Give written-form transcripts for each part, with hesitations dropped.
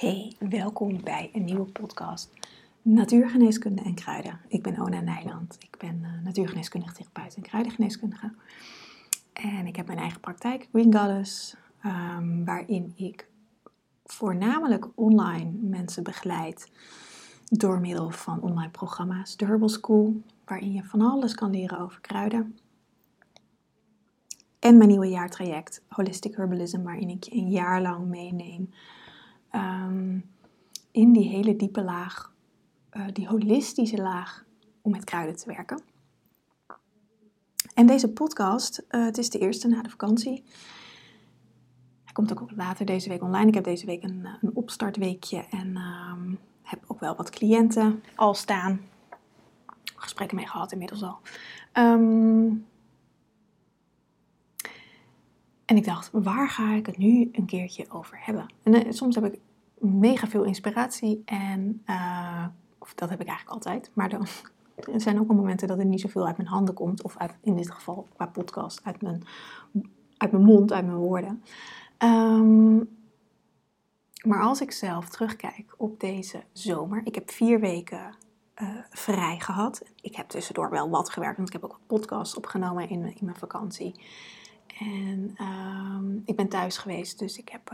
Hey, welkom bij een nieuwe podcast Natuurgeneeskunde en Kruiden. Ik ben Ona Nijland, ik ben natuurgeneeskundige therapeut en kruidengeneeskundige. En ik heb mijn eigen praktijk, Green Goddess, waarin ik voornamelijk online mensen begeleid door middel van online programma's. De Herbal School, waarin je van alles kan leren over kruiden. En mijn nieuwe jaartraject, Holistic Herbalism, waarin ik je een jaar lang meeneem in die hele diepe laag, die holistische laag om met kruiden te werken. En deze podcast, het is de eerste na de vakantie. Hij komt ook later deze week online. Ik heb deze week een opstartweekje en heb ook wel wat cliënten al staan. Gesprekken mee gehad inmiddels al. En ik dacht, waar ga ik het nu een keertje over hebben? En soms heb ik mega veel inspiratie en of dat heb ik eigenlijk altijd. Maar dan, er zijn ook al momenten dat er niet zoveel uit mijn handen komt. Of uit, in dit geval qua podcast, uit mijn mond, uit mijn woorden. Maar als ik zelf terugkijk op deze zomer. Ik heb 4 weken vrij gehad. Ik heb tussendoor wel wat gewerkt, want ik heb ook wat podcasts opgenomen in mijn vakantie. En ik ben thuis geweest, dus ik heb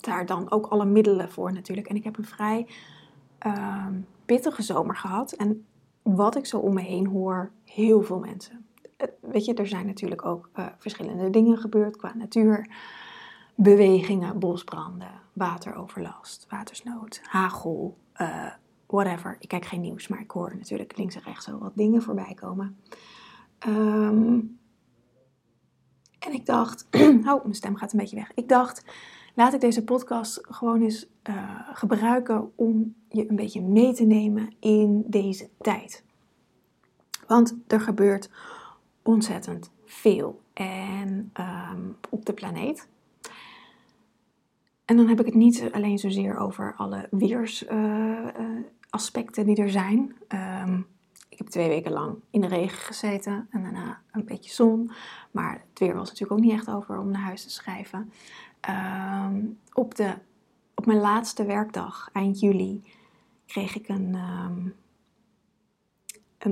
daar dan ook alle middelen voor natuurlijk. En ik heb een vrij pittige zomer gehad. En wat ik zo om me heen hoor, heel veel mensen. Weet je, er zijn natuurlijk ook verschillende dingen gebeurd qua natuur. Bewegingen, bosbranden, wateroverlast, watersnood, hagel, whatever. Ik kijk geen nieuws, maar ik hoor natuurlijk links en rechts zo wat dingen voorbij komen. En ik dacht, oh, mijn stem gaat een beetje weg. Ik dacht, laat ik deze podcast gewoon eens gebruiken om je een beetje mee te nemen in deze tijd. Want er gebeurt ontzettend veel en op de planeet. En dan heb ik het niet alleen zozeer over alle weersaspecten die er zijn. Ik heb 2 weken lang in de regen gezeten en daarna een beetje zon. Maar het weer was natuurlijk ook niet echt over om naar huis te schrijven. Op mijn laatste werkdag, eind juli, kreeg ik een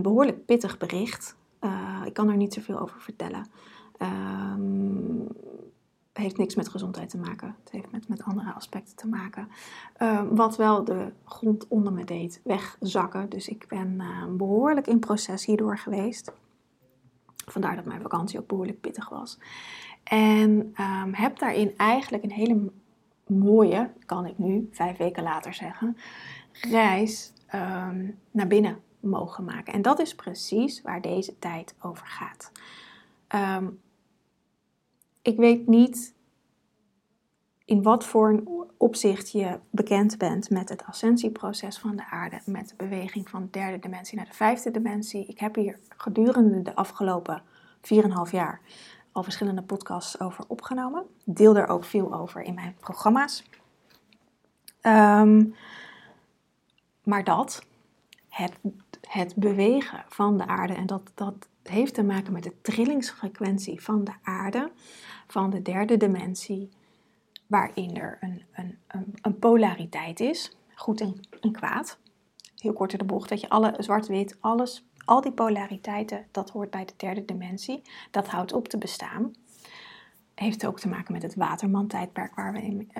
behoorlijk pittig bericht. Ik kan er niet zoveel over vertellen. Het heeft niks met gezondheid te maken. Het heeft met andere aspecten te maken. Wat wel de grond onder me deed wegzakken. Dus ik ben behoorlijk in proces hierdoor geweest. Vandaar dat mijn vakantie ook behoorlijk pittig was. En heb daarin eigenlijk een hele mooie, kan ik nu 5 weken later zeggen, reis naar binnen mogen maken. En dat is precies waar deze tijd over gaat. Ik weet niet in wat voor een opzicht je bekend bent met het ascensieproces van de aarde, met de beweging van de 3e dimensie naar de 5e dimensie. Ik heb hier gedurende de afgelopen 4,5 jaar al verschillende podcasts over opgenomen. Ik deel er ook veel over in mijn programma's. Maar dat, het bewegen van de aarde en dat heeft te maken met de trillingsfrequentie van de aarde, van de 3e dimensie, waarin er een polariteit is, goed en kwaad. Heel kort in de bocht, dat je alle zwart-wit, alles, al die polariteiten, dat hoort bij de 3e dimensie, dat houdt op te bestaan. Heeft ook te maken met het Waterman-tijdperk,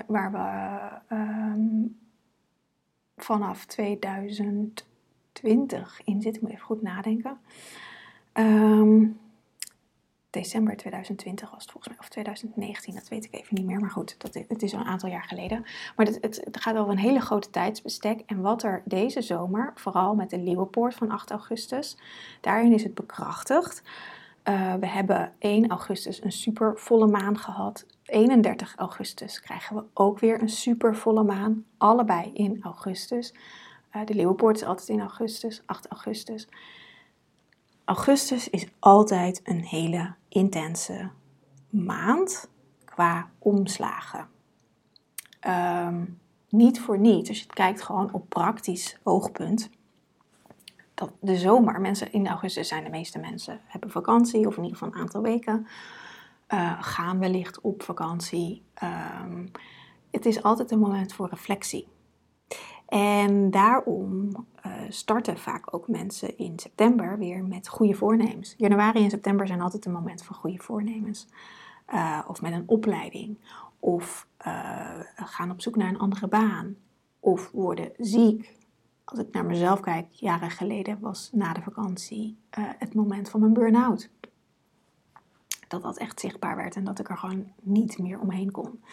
waar we vanaf 2020 in zitten. Ik moet even goed nadenken. December 2020 was het volgens mij, of 2019, dat weet ik even niet meer. Maar goed, het is al een aantal jaar geleden. Maar het gaat over een hele grote tijdsbestek. En wat er deze zomer, vooral met de Leeuwenpoort van 8 augustus, daarin is het bekrachtigd. We hebben 1 augustus een supervolle maan gehad. 31 augustus krijgen we ook weer een supervolle maan. Allebei in augustus. De Leeuwenpoort is altijd in augustus, 8 augustus. Augustus is altijd een hele intense maand qua omslagen. Niet voor niet. Dus je kijkt gewoon op praktisch oogpunt. Dat de zomer, mensen in augustus zijn de meeste mensen, hebben vakantie of in ieder geval een aantal weken. gaan wellicht op vakantie. Het is altijd een moment voor reflectie. En daarom starten vaak ook mensen in september weer met goede voornemens. Januari en september zijn altijd een moment van goede voornemens. Of met een opleiding. Of gaan op zoek naar een andere baan. Of worden ziek. Als ik naar mezelf kijk, jaren geleden was na de vakantie het moment van mijn burn-out. Dat echt zichtbaar werd en dat ik er gewoon niet meer omheen kon.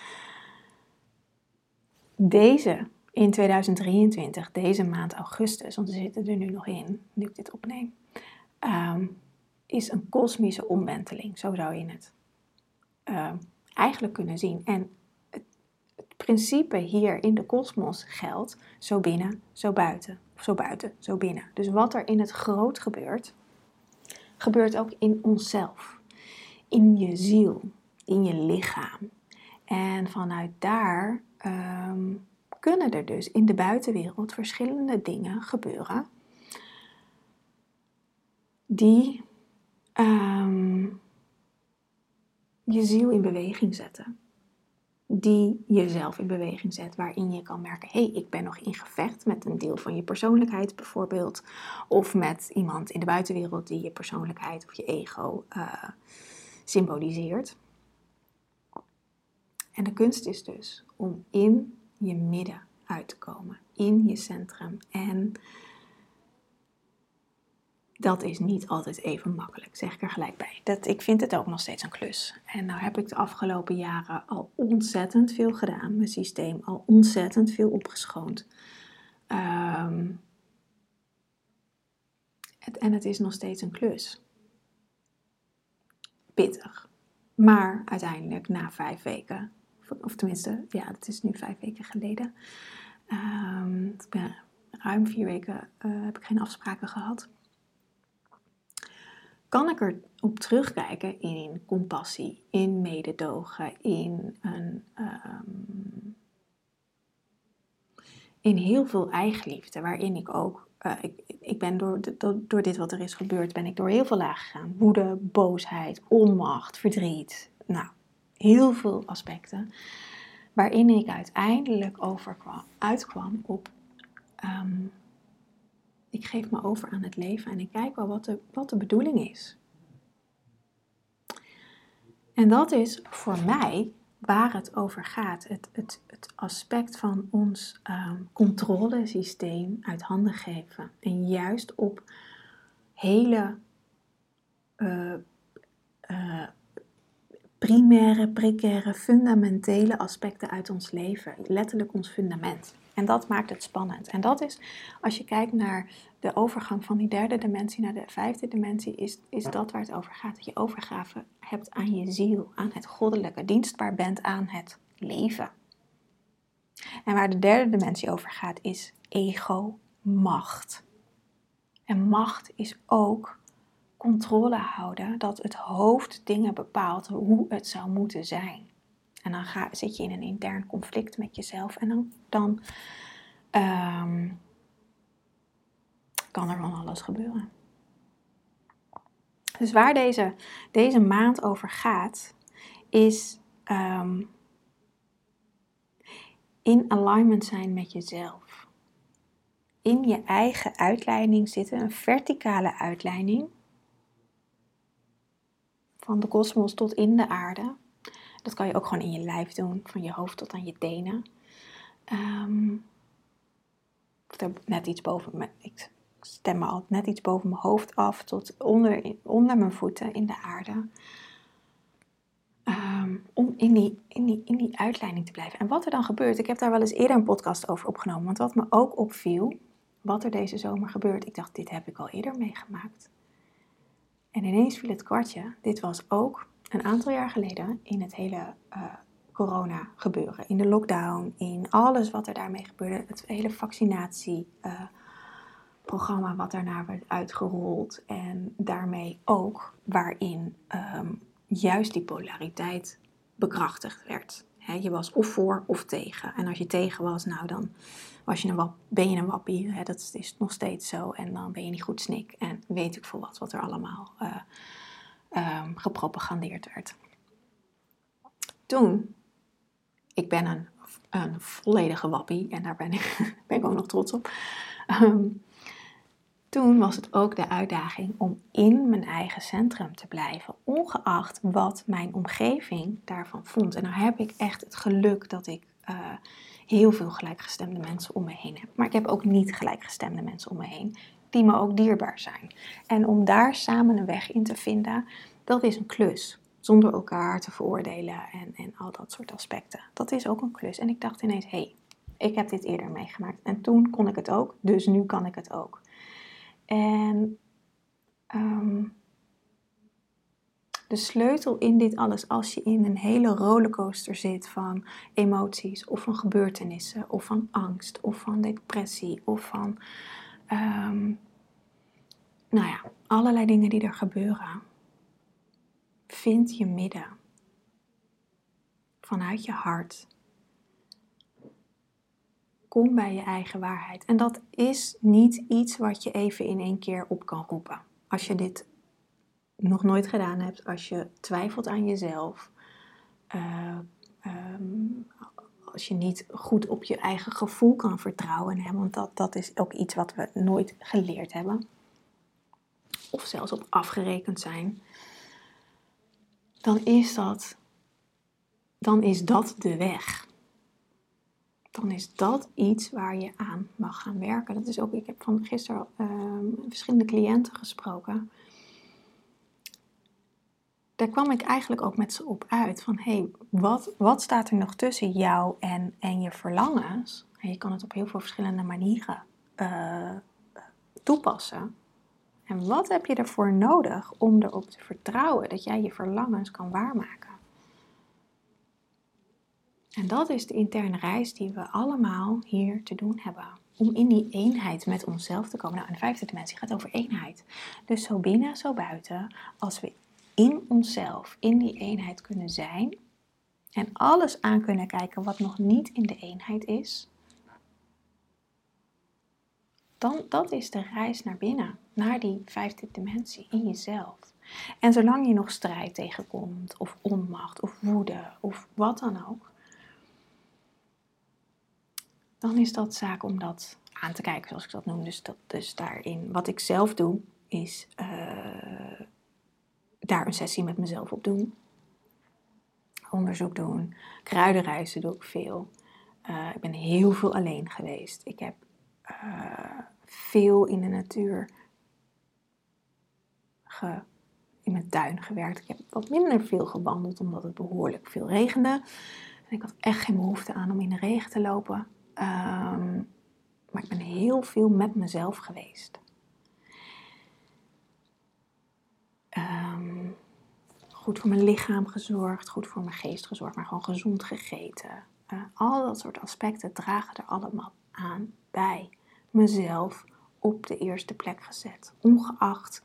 In 2023, deze maand augustus, want we zitten er nu nog in, nu ik dit opneem, is een kosmische omwenteling, zo zou je het eigenlijk kunnen zien. En het principe hier in de kosmos geldt, zo binnen, zo buiten, of zo buiten, zo binnen. Dus wat er in het groot gebeurt, gebeurt ook in onszelf, in je ziel, in je lichaam. En vanuit daar kunnen er dus in de buitenwereld verschillende dingen gebeuren die je ziel in beweging zetten. Die jezelf in beweging zet, waarin je kan merken, ik ben nog in gevecht met een deel van je persoonlijkheid bijvoorbeeld. Of met iemand in de buitenwereld die je persoonlijkheid of je ego symboliseert. En de kunst is dus om in je midden uit te komen, in je centrum. En dat is niet altijd even makkelijk, zeg ik er gelijk bij. Ik vind het ook nog steeds een klus. En nou heb ik de afgelopen jaren al ontzettend veel gedaan. Mijn systeem al ontzettend veel opgeschoond. Het is nog steeds een klus. Pittig. Maar uiteindelijk na 5 weken... Of tenminste, ja, het is nu 5 weken geleden. Ik ben ruim 4 weken heb ik geen afspraken gehad. Kan ik erop terugkijken in compassie, in mededogen, in heel veel eigenliefde. Waarin ik ook, ik ben door dit wat er is gebeurd, ben ik door heel veel lagen gegaan. Woede, boosheid, onmacht, verdriet, nou. Heel veel aspecten waarin ik uiteindelijk uitkwam op ik geef me over aan het leven en ik kijk wel wat de bedoeling is. En dat is voor mij waar het over gaat. Het aspect van ons controlesysteem uit handen geven. En juist op hele primaire, precaire, fundamentele aspecten uit ons leven. Letterlijk ons fundament. En dat maakt het spannend. En dat is, als je kijkt naar de overgang van die 3e dimensie naar de 5e dimensie, is dat waar het over gaat. Dat je overgave hebt aan je ziel, aan het goddelijke, dienstbaar bent aan het leven. En waar de 3e dimensie over gaat, is ego, macht. En macht is ook controle houden, dat het hoofd dingen bepaalt hoe het zou moeten zijn. En dan zit je in een intern conflict met jezelf en dan kan er van alles gebeuren. Dus waar deze maand over gaat, is in alignment zijn met jezelf. In je eigen uitleiding zitten, een verticale uitleiding. Van de kosmos tot in de aarde. Dat kan je ook gewoon in je lijf doen. Van je hoofd tot aan je tenen. Of daar net iets boven me. Ik stem me altijd net iets boven mijn hoofd af. Tot onder mijn voeten in de aarde. Om in die uitleiding te blijven. En wat er dan gebeurt. Ik heb daar wel eens eerder een podcast over opgenomen. Want wat me ook opviel. Wat er deze zomer gebeurt. Ik dacht, dit heb ik al eerder meegemaakt. En ineens viel het kwartje. Dit was ook een aantal jaar geleden in het hele corona gebeuren. In de lockdown, in alles wat er daarmee gebeurde. Het hele vaccinatieprogramma wat daarna werd uitgerold. En daarmee ook waarin juist die polariteit bekrachtigd werd. He, je was of voor of tegen. En als je tegen was, nou dan ben je een wappie. He, dat is nog steeds zo. En dan ben je niet goed snik. En weet ik veel wat er allemaal gepropagandeerd werd. toen, ik ben een volledige wappie en daar ben ik ook nog trots op. Toen was het ook de uitdaging om in mijn eigen centrum te blijven, ongeacht wat mijn omgeving daarvan vond. En nou heb ik echt het geluk dat ik heel veel gelijkgestemde mensen om me heen heb. Maar ik heb ook niet gelijkgestemde mensen om me heen, die me ook dierbaar zijn. En om daar samen een weg in te vinden, dat is een klus. Zonder elkaar te veroordelen en al dat soort aspecten. Dat is ook een klus. En ik dacht ineens, hé, ik heb dit eerder meegemaakt. En toen kon ik het ook, dus nu kan ik het ook. En de sleutel in dit alles, als je in een hele rollercoaster zit van emoties of van gebeurtenissen of van angst of van depressie of van allerlei dingen die er gebeuren, vind je midden vanuit je hart. Kom bij je eigen waarheid. En dat is niet iets wat je even in één keer op kan roepen. Als je dit nog nooit gedaan hebt, als je twijfelt aan jezelf, als je niet goed op je eigen gevoel kan vertrouwen, hè, want dat is ook iets wat we nooit geleerd hebben, of zelfs op afgerekend zijn, dan is dat de weg. Dan is dat iets waar je aan mag gaan werken. Dat is ook, ik heb van gisteren verschillende cliënten gesproken. Daar kwam ik eigenlijk ook met ze op uit. Van hé, wat staat er nog tussen jou en je verlangens? En je kan het op heel veel verschillende manieren toepassen. En wat heb je ervoor nodig om erop te vertrouwen dat jij je verlangens kan waarmaken? En dat is de interne reis die we allemaal hier te doen hebben. Om in die eenheid met onszelf te komen. Nou, en de vijfde dimensie gaat over eenheid. Dus zo binnen, zo buiten. Als we in onszelf, in die eenheid kunnen zijn. En alles aan kunnen kijken wat nog niet in de eenheid is. Dan dat is de reis naar binnen. Naar die vijfde dimensie in jezelf. En zolang je nog strijd tegenkomt. Of onmacht, of woede, of wat dan ook. Dan is dat zaak om dat aan te kijken, zoals ik dat noem. Dus daarin, wat ik zelf doe, is daar een sessie met mezelf op doen. Onderzoek doen. Kruidenreizen doe ik veel. Ik ben heel veel alleen geweest. Ik heb veel in de natuur in mijn tuin gewerkt. Ik heb wat minder veel gewandeld, omdat het behoorlijk veel regende. En ik had echt geen behoefte aan om in de regen te lopen. Maar ik ben heel veel met mezelf geweest. Goed voor mijn lichaam gezorgd, goed voor mijn geest gezorgd, maar gewoon gezond gegeten. Al dat soort aspecten dragen er allemaal aan bij. Mezelf op de eerste plek gezet, ongeacht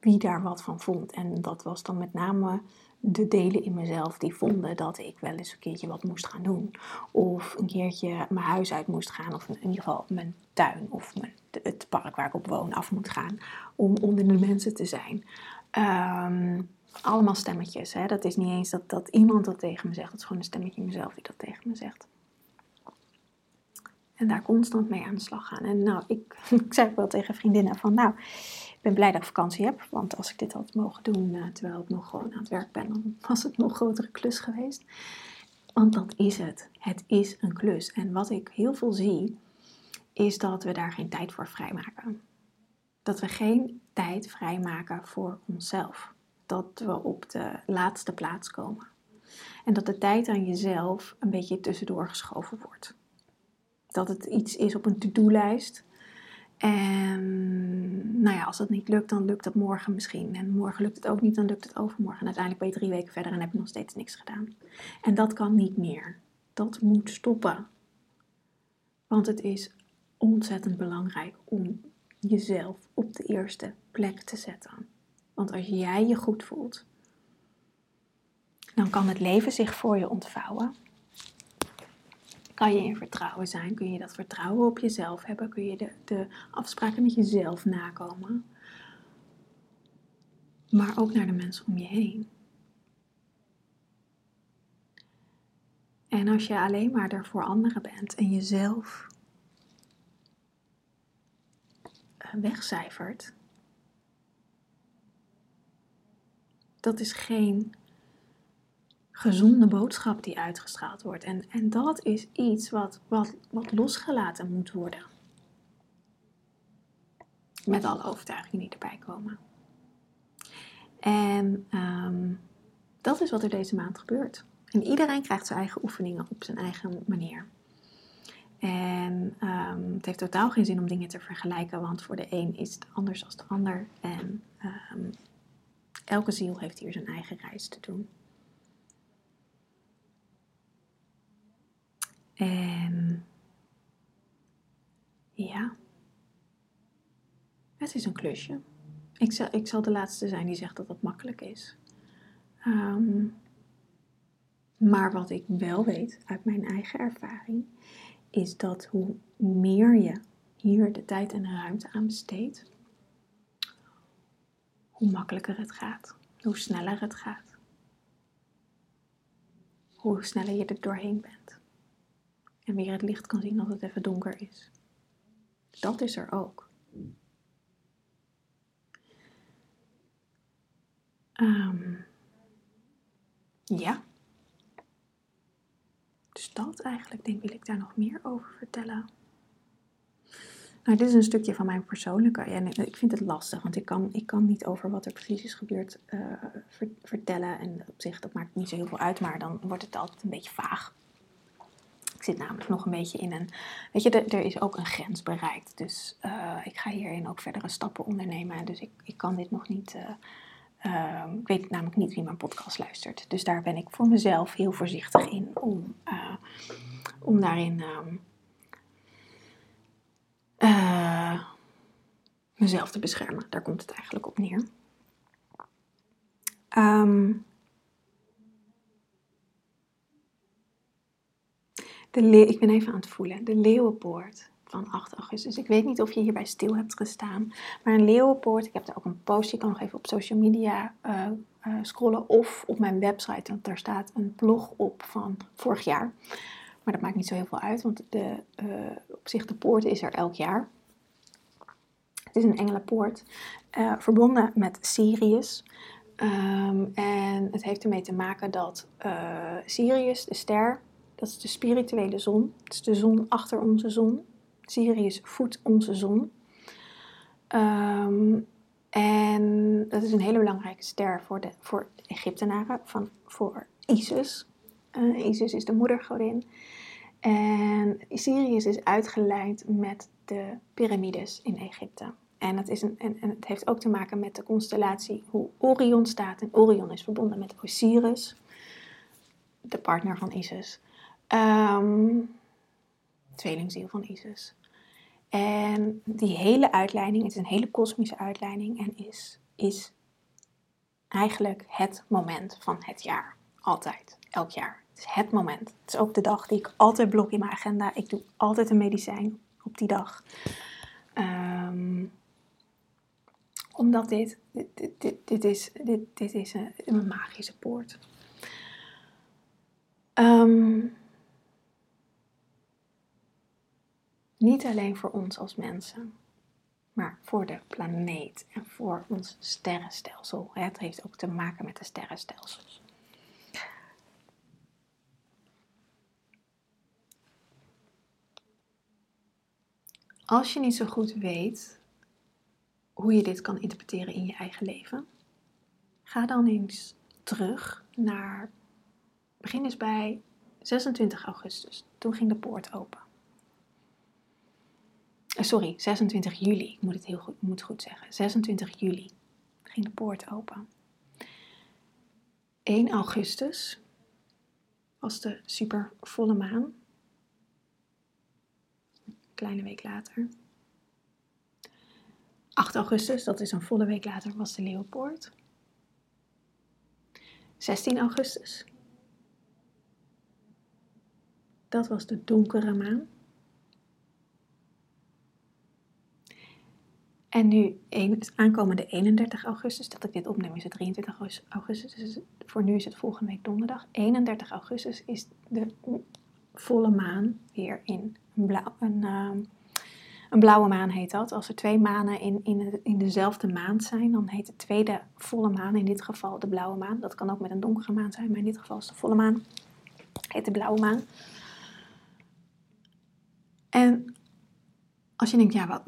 wie daar wat van vond. En dat was dan met name de delen in mezelf die vonden dat ik wel eens een keertje wat moest gaan doen. Of een keertje mijn huis uit moest gaan. Of in ieder geval mijn tuin of het park waar ik op woon af moet gaan. Om onder de mensen te zijn. Allemaal stemmetjes. Hè? Dat is niet eens dat iemand dat tegen me zegt. Dat is gewoon een stemmetje in mezelf die dat tegen me zegt. En daar constant mee aan de slag gaan. En nou, ik zei wel tegen vriendinnen van nou, ik ben blij dat ik vakantie heb. Want als ik dit had mogen doen terwijl ik nog gewoon aan het werk ben, dan was het nog een grotere klus geweest. Want dat is het. Het is een klus. En wat ik heel veel zie, is dat we daar geen tijd voor vrijmaken. Dat we geen tijd vrijmaken voor onszelf. Dat we op de laatste plaats komen. En dat de tijd aan jezelf een beetje tussendoor geschoven wordt. Dat het iets is op een to-do-lijst. En nou ja, als dat niet lukt, dan lukt dat morgen misschien. En morgen lukt het ook niet, dan lukt het overmorgen. En uiteindelijk ben je 3 weken verder en heb je nog steeds niks gedaan. En dat kan niet meer. Dat moet stoppen. Want het is ontzettend belangrijk om jezelf op de eerste plek te zetten. Want als jij je goed voelt, dan kan het leven zich voor je ontvouwen. Kan je in vertrouwen zijn? Kun je dat vertrouwen op jezelf hebben? Kun je de afspraken met jezelf nakomen? Maar ook naar de mensen om je heen. En als je alleen maar er voor anderen bent en jezelf wegcijfert, dat is geen gezonde boodschap die uitgestraald wordt. En dat is iets wat losgelaten moet worden. Met alle overtuigingen die erbij komen. En dat is wat er deze maand gebeurt. En iedereen krijgt zijn eigen oefeningen op zijn eigen manier. En het heeft totaal geen zin om dingen te vergelijken, want voor de een is het anders dan de ander. En elke ziel heeft hier zijn eigen reis te doen. En ja, het is een klusje. Ik zal de laatste zijn die zegt dat dat makkelijk is. Maar wat ik wel weet uit mijn eigen ervaring, is dat hoe meer je hier de tijd en de ruimte aan besteedt, hoe makkelijker het gaat, hoe sneller het gaat, hoe sneller je er doorheen bent. En weer het licht kan zien als het even donker is. Dat is er ook. Ja. Dus dat eigenlijk, wil ik daar nog meer over vertellen. Nou, dit is een stukje van mijn persoonlijke. Ja, nee, ik vind het lastig, want ik kan niet over wat er precies is gebeurd vertellen. En op zich, dat maakt niet zo heel veel uit, maar dan wordt het altijd een beetje vaag. Ik zit namelijk nog een beetje in een... Weet je, er is ook een grens bereikt. Dus ik ga hierin ook verdere stappen ondernemen. Dus ik kan dit nog niet... ik weet namelijk niet wie mijn podcast luistert. Dus daar ben ik voor mezelf heel voorzichtig in. Om daarin... mezelf te beschermen. Daar komt het eigenlijk op neer. Ik ben even aan het voelen. De Leeuwenpoort van 8 augustus. Ik weet niet of je hierbij stil hebt gestaan. Maar een Leeuwenpoort, ik heb daar ook een post. Je kan nog even op social media scrollen. Of op mijn website. Want daar staat een blog op van vorig jaar. Maar dat maakt niet zo heel veel uit. Want op zich de poort is er elk jaar. Het is een engelenpoort. Verbonden met Sirius. En het heeft ermee te maken dat Sirius, de ster... Dat is de spirituele zon. Het is de zon achter onze zon. Sirius voedt onze zon. En dat is een hele belangrijke ster voor de Egyptenaren. Voor Isis. Isis is de moedergodin. En Sirius is uitgeleid met de piramides in Egypte. En dat is en het heeft ook te maken met de constellatie hoe Orion staat. En Orion is verbonden met Osiris. De partner van Isis. Tweelingziel van Isis. En die hele uitleiding, het is een hele kosmische uitleiding en is eigenlijk het moment van het jaar. Altijd, elk jaar. Het is het moment. Het is ook de dag die ik altijd blok in mijn agenda. Ik doe altijd een medicijn op die dag. Omdat dit is een magische poort. Niet alleen voor ons als mensen, maar voor de planeet en voor ons sterrenstelsel. Het heeft ook te maken met de sterrenstelsels. Als je niet zo goed weet hoe je dit kan interpreteren in je eigen leven, ga dan eens terug naar... Begin is bij 26 augustus. Toen ging de poort open. 26 juli. Ik moet het goed zeggen. 26 juli ging de poort open. 1 augustus was de supervolle maan. Een kleine week later. 8 augustus, dat is een volle week later, was de Leeuwenpoort. 16 augustus. Dat was de donkere maan. En nu aankomende 31 augustus, dat ik dit opneem is het 23 augustus, dus voor nu is het volgende week donderdag. 31 augustus is de volle maan weer in blauw. Een blauwe maan heet dat. Als er twee manen in dezelfde maand zijn, dan heet de tweede volle maan in dit geval de blauwe maan. Dat kan ook met een donkere maan zijn, maar in dit geval is de volle maan, heet de blauwe maan. En als je denkt, ja,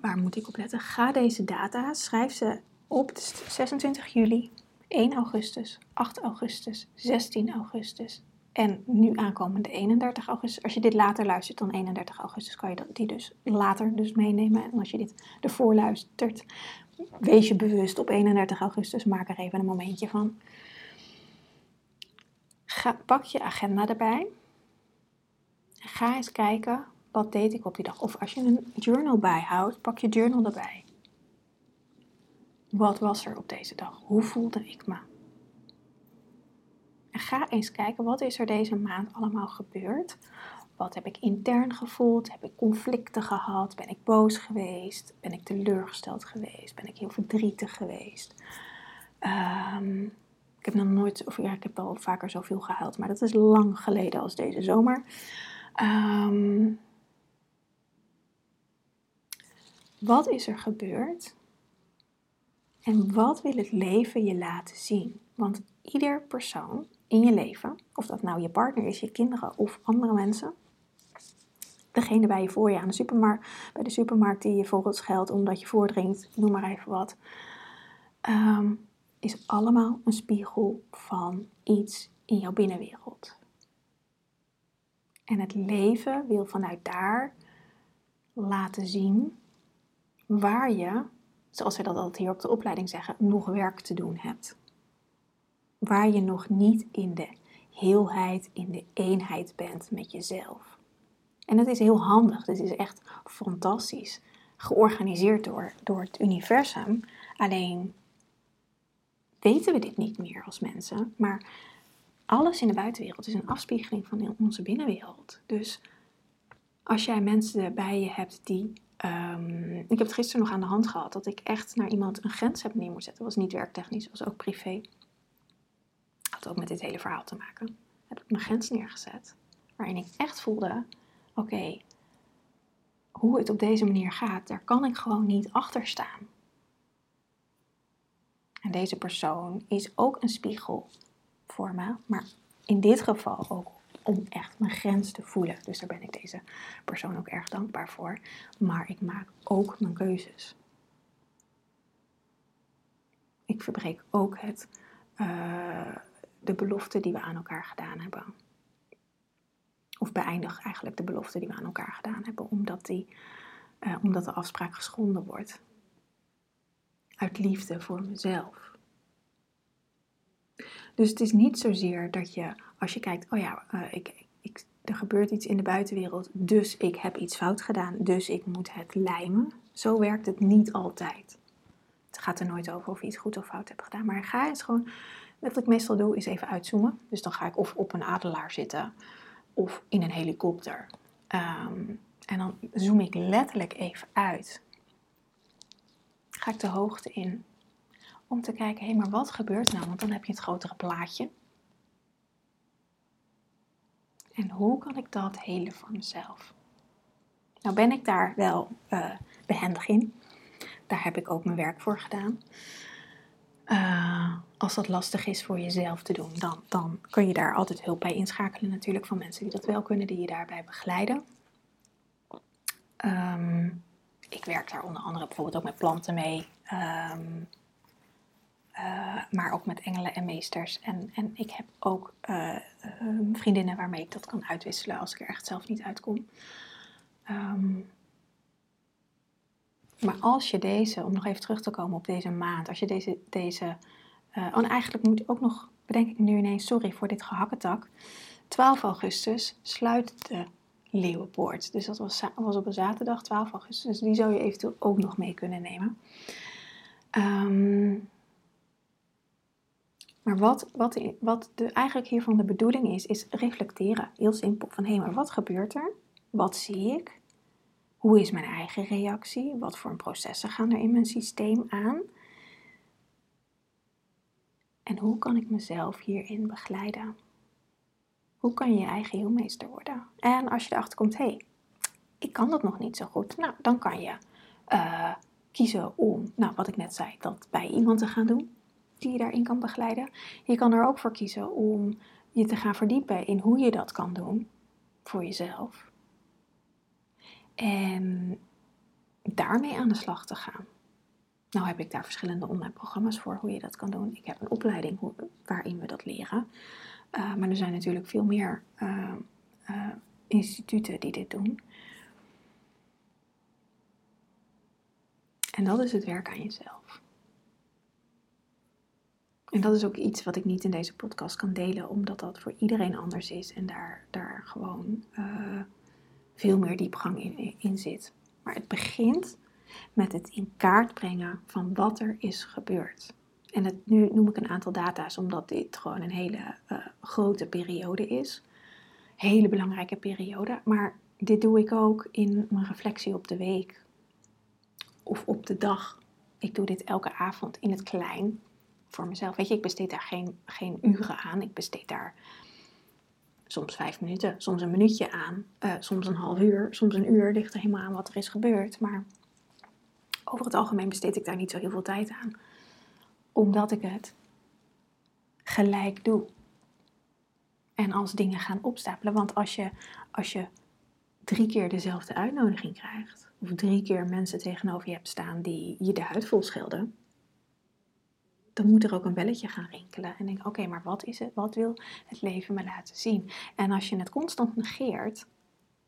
waar moet ik op letten? Ga deze data, schrijf ze op. 26 juli, 1 augustus, 8 augustus, 16 augustus en nu aankomende 31 augustus. Als je dit later luistert dan 31 augustus, kan je die dus later meenemen. En als je dit ervoor luistert, wees je bewust op 31 augustus. Maak er even een momentje van. Pak je agenda erbij. Ga eens kijken. Wat deed ik op die dag? Of als je een journal bijhoudt, pak je journal erbij. Wat was er op deze dag? Hoe voelde ik me? En ga eens kijken, wat is er deze maand allemaal gebeurd? Wat heb ik intern gevoeld? Heb ik conflicten gehad? Ben ik boos geweest? Ben ik teleurgesteld geweest? Ben ik heel verdrietig geweest? Ik heb nog nooit, ik heb al vaker zoveel gehuild, maar dat is lang geleden als deze zomer. Wat is er gebeurd en wat wil het leven je laten zien? Want ieder persoon in je leven, of dat nou je partner is, je kinderen of andere mensen, degene bij je voor je aan de supermarkt, bij de supermarkt die je volgens geldt omdat je voordringt, noem maar even wat, is allemaal een spiegel van iets in jouw binnenwereld. En het leven wil vanuit daar laten zien waar je, zoals we dat altijd hier op de opleiding zeggen, nog werk te doen hebt. Waar je nog niet in de heelheid, in de eenheid bent met jezelf. En dat is heel handig, dit is echt fantastisch. Georganiseerd door het universum. Alleen weten we dit niet meer als mensen, maar alles in de buitenwereld is een afspiegeling van onze binnenwereld. Dus als jij mensen bij je hebt die... ik heb het gisteren nog aan de hand gehad dat ik echt naar iemand een grens heb neer moeten zetten. Dat was niet werktechnisch, dat was ook privé. Had ook met dit hele verhaal te maken. Heb ik mijn grens neergezet. Waarin ik echt voelde, oké, hoe het op deze manier gaat, daar kan ik gewoon niet achter staan. En deze persoon is ook een spiegel voor me, maar in dit geval ook om echt mijn grens te voelen. Dus daar ben ik deze persoon ook erg dankbaar voor. Maar ik maak ook mijn keuzes. Ik verbreek ook de belofte die we aan elkaar gedaan hebben. Of beëindig eigenlijk de belofte die we aan elkaar gedaan hebben, omdat de afspraak geschonden wordt. Uit liefde voor mezelf. Dus het is niet zozeer dat je, als je kijkt, er gebeurt iets in de buitenwereld, dus ik heb iets fout gedaan, dus ik moet het lijmen. Zo werkt het niet altijd. Het gaat er nooit over of je iets goed of fout hebt gedaan. Maar ga eens gewoon, wat ik meestal doe, is even uitzoomen. Dus dan ga ik of op een adelaar zitten, of in een helikopter. En dan zoom ik letterlijk even uit. Ga ik de hoogte in. Om te kijken, maar wat gebeurt nou? Want dan heb je het grotere plaatje. En hoe kan ik dat helen voor mezelf? Nou ben ik daar wel behendig in. Daar heb ik ook mijn werk voor gedaan. Als dat lastig is voor jezelf te doen, dan kun je daar altijd hulp bij inschakelen natuurlijk. Van mensen die dat wel kunnen, die je daarbij begeleiden. Ik werk daar onder andere bijvoorbeeld ook met planten mee. Maar ook met engelen en meesters. En ik heb ook vriendinnen waarmee ik dat kan uitwisselen als ik er echt zelf niet uitkom. Maar als je deze, om nog even terug te komen op deze maand. Als je eigenlijk moet ook nog, bedenk ik nu ineens, sorry voor dit gehakketak. 12 augustus sluit de Leeuwenpoort. Dus dat was op een zaterdag, 12 augustus. Dus die zou je eventueel ook nog mee kunnen nemen. Maar eigenlijk hiervan de bedoeling is reflecteren. Heel simpel. Van, maar wat gebeurt er? Wat zie ik? Hoe is mijn eigen reactie? Wat voor processen gaan er in mijn systeem aan? En hoe kan ik mezelf hierin begeleiden? Hoe kan je je eigen heelmeester worden? En als je erachter komt, hé, ik kan dat nog niet zo goed. Nou, dan kan je kiezen om, nou wat ik net zei, dat bij iemand te gaan doen die je daarin kan begeleiden. Je kan er ook voor kiezen om je te gaan verdiepen in hoe je dat kan doen voor jezelf. En daarmee aan de slag te gaan. Nou heb ik daar verschillende online programma's voor hoe je dat kan doen. Ik heb een opleiding waarin we dat leren. Maar er zijn natuurlijk veel meer instituten die dit doen. En dat is het werk aan jezelf. En dat is ook iets wat ik niet in deze podcast kan delen, omdat dat voor iedereen anders is en daar gewoon veel meer diepgang in zit. Maar het begint met het in kaart brengen van wat er is gebeurd. En nu noem ik een aantal data's, omdat dit gewoon een hele grote periode is. Hele belangrijke periode. Maar dit doe ik ook in mijn reflectie op de week. Of op de dag. Ik doe dit elke avond in het klein voor mezelf. Weet je, ik besteed daar geen uren aan. Ik besteed daar soms 5 minuten, soms een minuutje aan. Soms een half uur, soms een uur. Ligt er helemaal aan wat er is gebeurd. Maar over het algemeen besteed ik daar niet zo heel veel tijd aan. Omdat ik het gelijk doe. En als dingen gaan opstapelen. Want als je 3 keer dezelfde uitnodiging krijgt. Of 3 keer mensen tegenover je hebt staan die je de huid vol schelden. Dan moet er ook een belletje gaan rinkelen. En denk, oké, maar wat is het? Wat wil het leven me laten zien? En als je het constant negeert,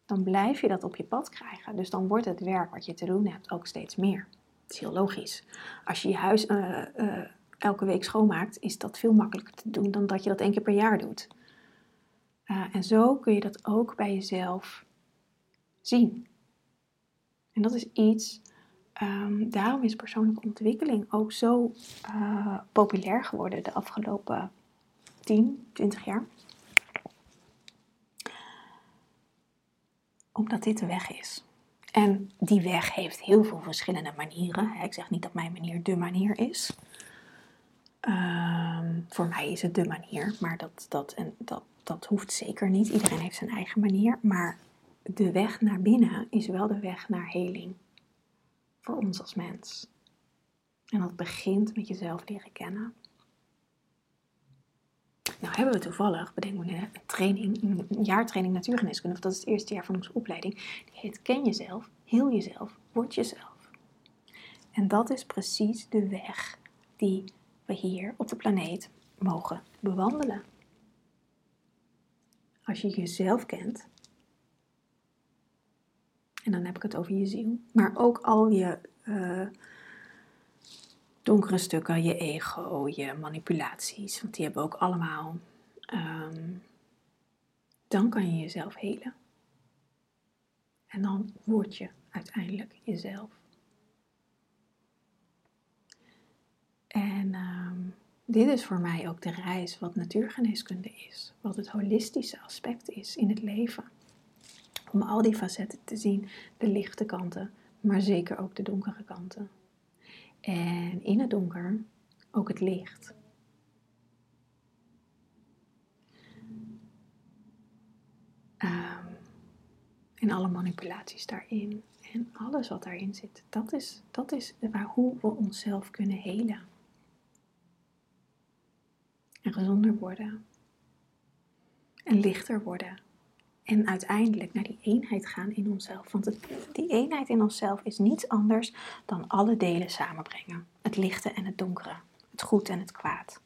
dan blijf je dat op je pad krijgen. Dus dan wordt het werk wat je te doen hebt ook steeds meer. Dat is heel logisch. Als je je huis elke week schoonmaakt, is dat veel makkelijker te doen dan dat je dat 1 keer per jaar doet. En zo kun je dat ook bij jezelf zien. En dat is iets, daarom is persoonlijke ontwikkeling ook zo populair geworden de afgelopen 10, 20 jaar. Omdat dit de weg is. En die weg heeft heel veel verschillende manieren. Ik zeg niet dat mijn manier de manier is. Voor mij is het de manier, maar dat hoeft zeker niet. Iedereen heeft zijn eigen manier, maar de weg naar binnen is wel de weg naar heling. Voor ons als mens. En dat begint met jezelf leren kennen. Nou hebben we toevallig, bedenk me een training, een jaartraining natuurgeneeskunde, of dat is het eerste jaar van onze opleiding, die heet Ken jezelf, heel jezelf, word jezelf. En dat is precies de weg die we hier op de planeet mogen bewandelen. Als je jezelf kent, en dan heb ik het over je ziel, maar ook al je donkere stukken, je ego, je manipulaties, want die hebben we ook allemaal. Dan kan je jezelf helen. En dan word je uiteindelijk jezelf. En dit is voor mij ook de reis wat natuurgeneeskunde is, wat het holistische aspect is in het leven. Om al die facetten te zien, de lichte kanten, maar zeker ook de donkere kanten. En in het donker ook het licht. En alle manipulaties daarin. En alles wat daarin zit. Dat is hoe we onszelf kunnen helen. En gezonder worden. En lichter worden. En uiteindelijk naar die eenheid gaan in onszelf. Want die eenheid in onszelf is niets anders dan alle delen samenbrengen. Het lichte en het donkere. Het goed en het kwaad.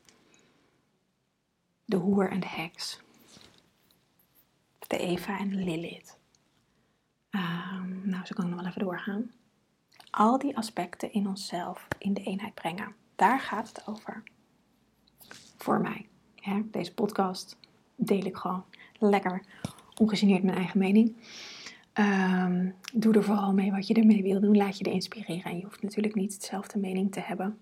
De hoer en de heks. De Eva en de Lilith. Nou, zo kan ik nog wel even doorgaan. Al die aspecten in onszelf in de eenheid brengen. Daar gaat het over. Voor mij. Hè? Deze podcast deel ik gewoon lekker ongegeneerd mijn eigen mening. Doe er vooral mee wat je ermee wil doen. Laat je er inspireren. En je hoeft natuurlijk niet hetzelfde mening te hebben.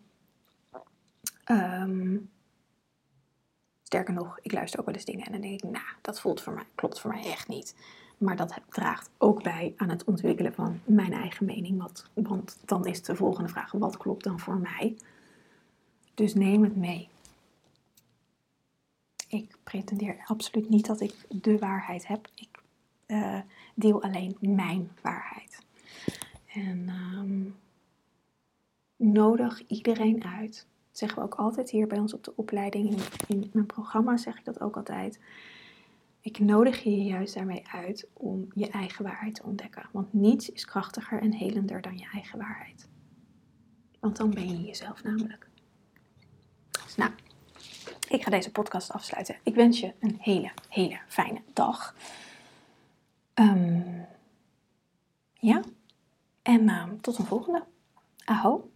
Sterker nog, ik luister ook wel eens dingen. En dan denk ik, nou, dat klopt voor mij echt niet. Maar dat draagt ook bij aan het ontwikkelen van mijn eigen mening. Want dan is de volgende vraag, wat klopt dan voor mij? Dus neem het mee. Ik pretendeer absoluut niet dat ik de waarheid heb. Ik deel alleen mijn waarheid. En nodig iedereen uit. Dat zeggen we ook altijd hier bij ons op de opleiding. In mijn programma zeg ik dat ook altijd. Ik nodig je juist daarmee uit om je eigen waarheid te ontdekken. Want niets is krachtiger en helender dan je eigen waarheid. Want dan ben je jezelf namelijk. Dus nou, ik ga deze podcast afsluiten. Ik wens je een hele, hele fijne dag. Ja, en tot een volgende. Aho.